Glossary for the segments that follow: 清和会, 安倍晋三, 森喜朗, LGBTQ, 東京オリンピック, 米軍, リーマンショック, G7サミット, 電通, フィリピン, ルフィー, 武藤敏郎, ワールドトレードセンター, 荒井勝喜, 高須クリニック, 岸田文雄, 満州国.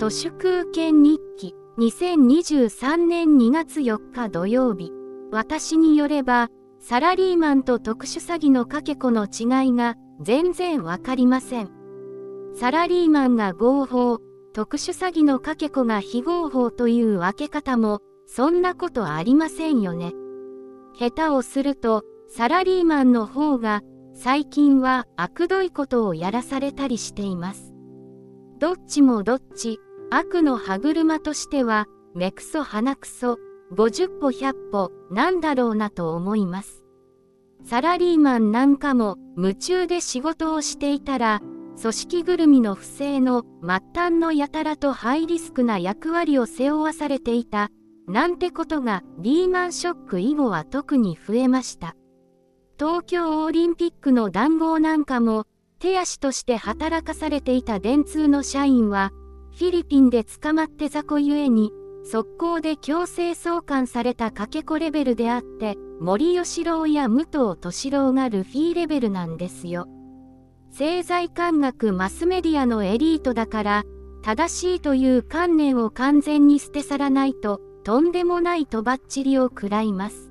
都市空間日記2023年2月4日土曜日。私によれば、サラリーマンと特殊詐欺のかけ子の違いが全然わかりません。サラリーマンが合法、特殊詐欺のかけ子が非合法という分け方も、そんなことありませんよね。下手をすると、サラリーマンの方が、最近は悪どいことをやらされたりしています。どっちもどっち、悪の歯車としては、目くそ鼻くそ、50歩100歩、なんだろうなと思います。サラリーマンなんかも、夢中で仕事をしていたら、組織ぐるみの不正の末端のやたらとハイリスクな役割を背負わされていたなんてことがリーマンショック以後は特に増えました。東京オリンピックの談合なんかも手足として働かされていた電通の社員はフィリピンで捕まって雑魚ゆえに速攻で強制送還されたかけ子レベルであって、森喜朗や武藤敏郎がルフィレベルなんですよ。政財官学マスメディアのエリートだから、正しいという観念を完全に捨て去らないと、とんでもないとばっちりを食らいます。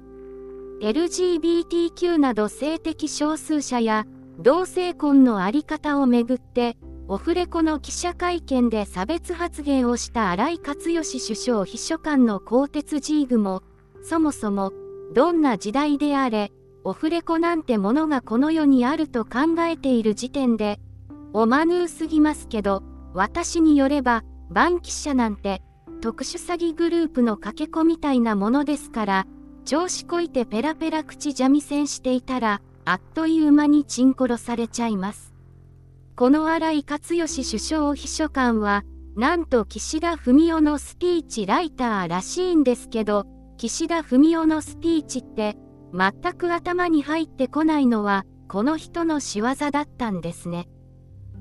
LGBTQ など性的少数者や、同性婚のあり方をめぐって、オフレコの記者会見で差別発言をした荒井勝喜首相秘書官の更迭ジーグも、そもそも、どんな時代であれ、オフレコなんてものがこの世にあると考えている時点で、おまぬうすぎますけど、私によれば、バンキシャなんて、特殊詐欺グループのかけ子みたいなものですから、調子こいてペラペラ口三味線していたら、あっという間にチンコロされちゃいます。この荒井勝喜首相秘書官は、なんと岸田文雄のスピーチライターらしいんですけど、岸田文雄のスピーチって、全く頭に入ってこないのはこの人の仕業だったんですね。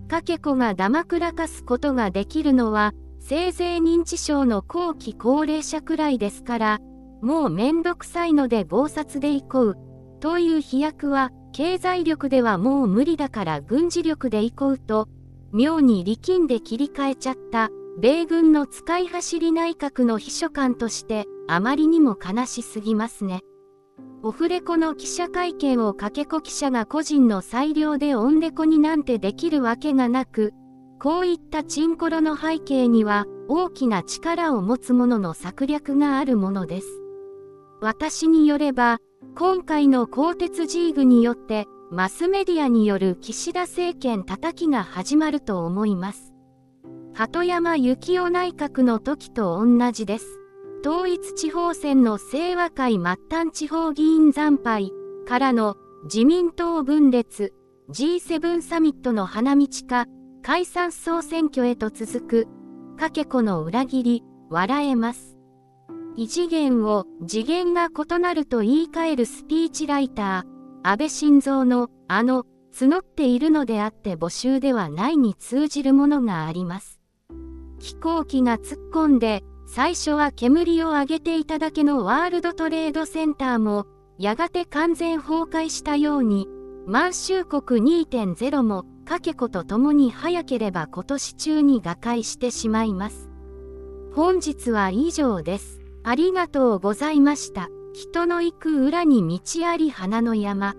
かけ子がだまくらかすことができるのはせいぜい認知症の後期高齢者くらいですから、もうめんどくさいので強殺でいこうという飛躍は経済力ではもう無理だから軍事力でいこうと妙に力んで切り替えちゃった米軍の使い走り内閣の秘書官としてあまりにも悲しすぎますね。オフレコの記者会見をかけ子記者が個人の裁量でオンレコになんてできるわけがなく、こういったチンコロの背景には大きな力を持つ者の策略があるものです。私によれば、今回の更迭ジーグによってマスメディアによる岸田政権叩きが始まると思います。鳩山幸夫内閣の時と同じです。統一地方選の清和会末端地方議員惨敗からの自民党分裂、G7 サミットの花道か、解散総選挙へと続く、かけ子の裏切り、笑えます。異次元を次元が異なると言い換えるスピーチライター、安倍晋三の募っているのであって募集ではないに通じるものがあります。飛行機が突っ込んで、最初は煙を上げていただけのワールドトレードセンターも、やがて完全崩壊したように、満州国 2.0 も、かけ子と共に早ければ今年中に瓦解してしまいます。本日は以上です。ありがとうございました。人の行く裏に道あり花の山。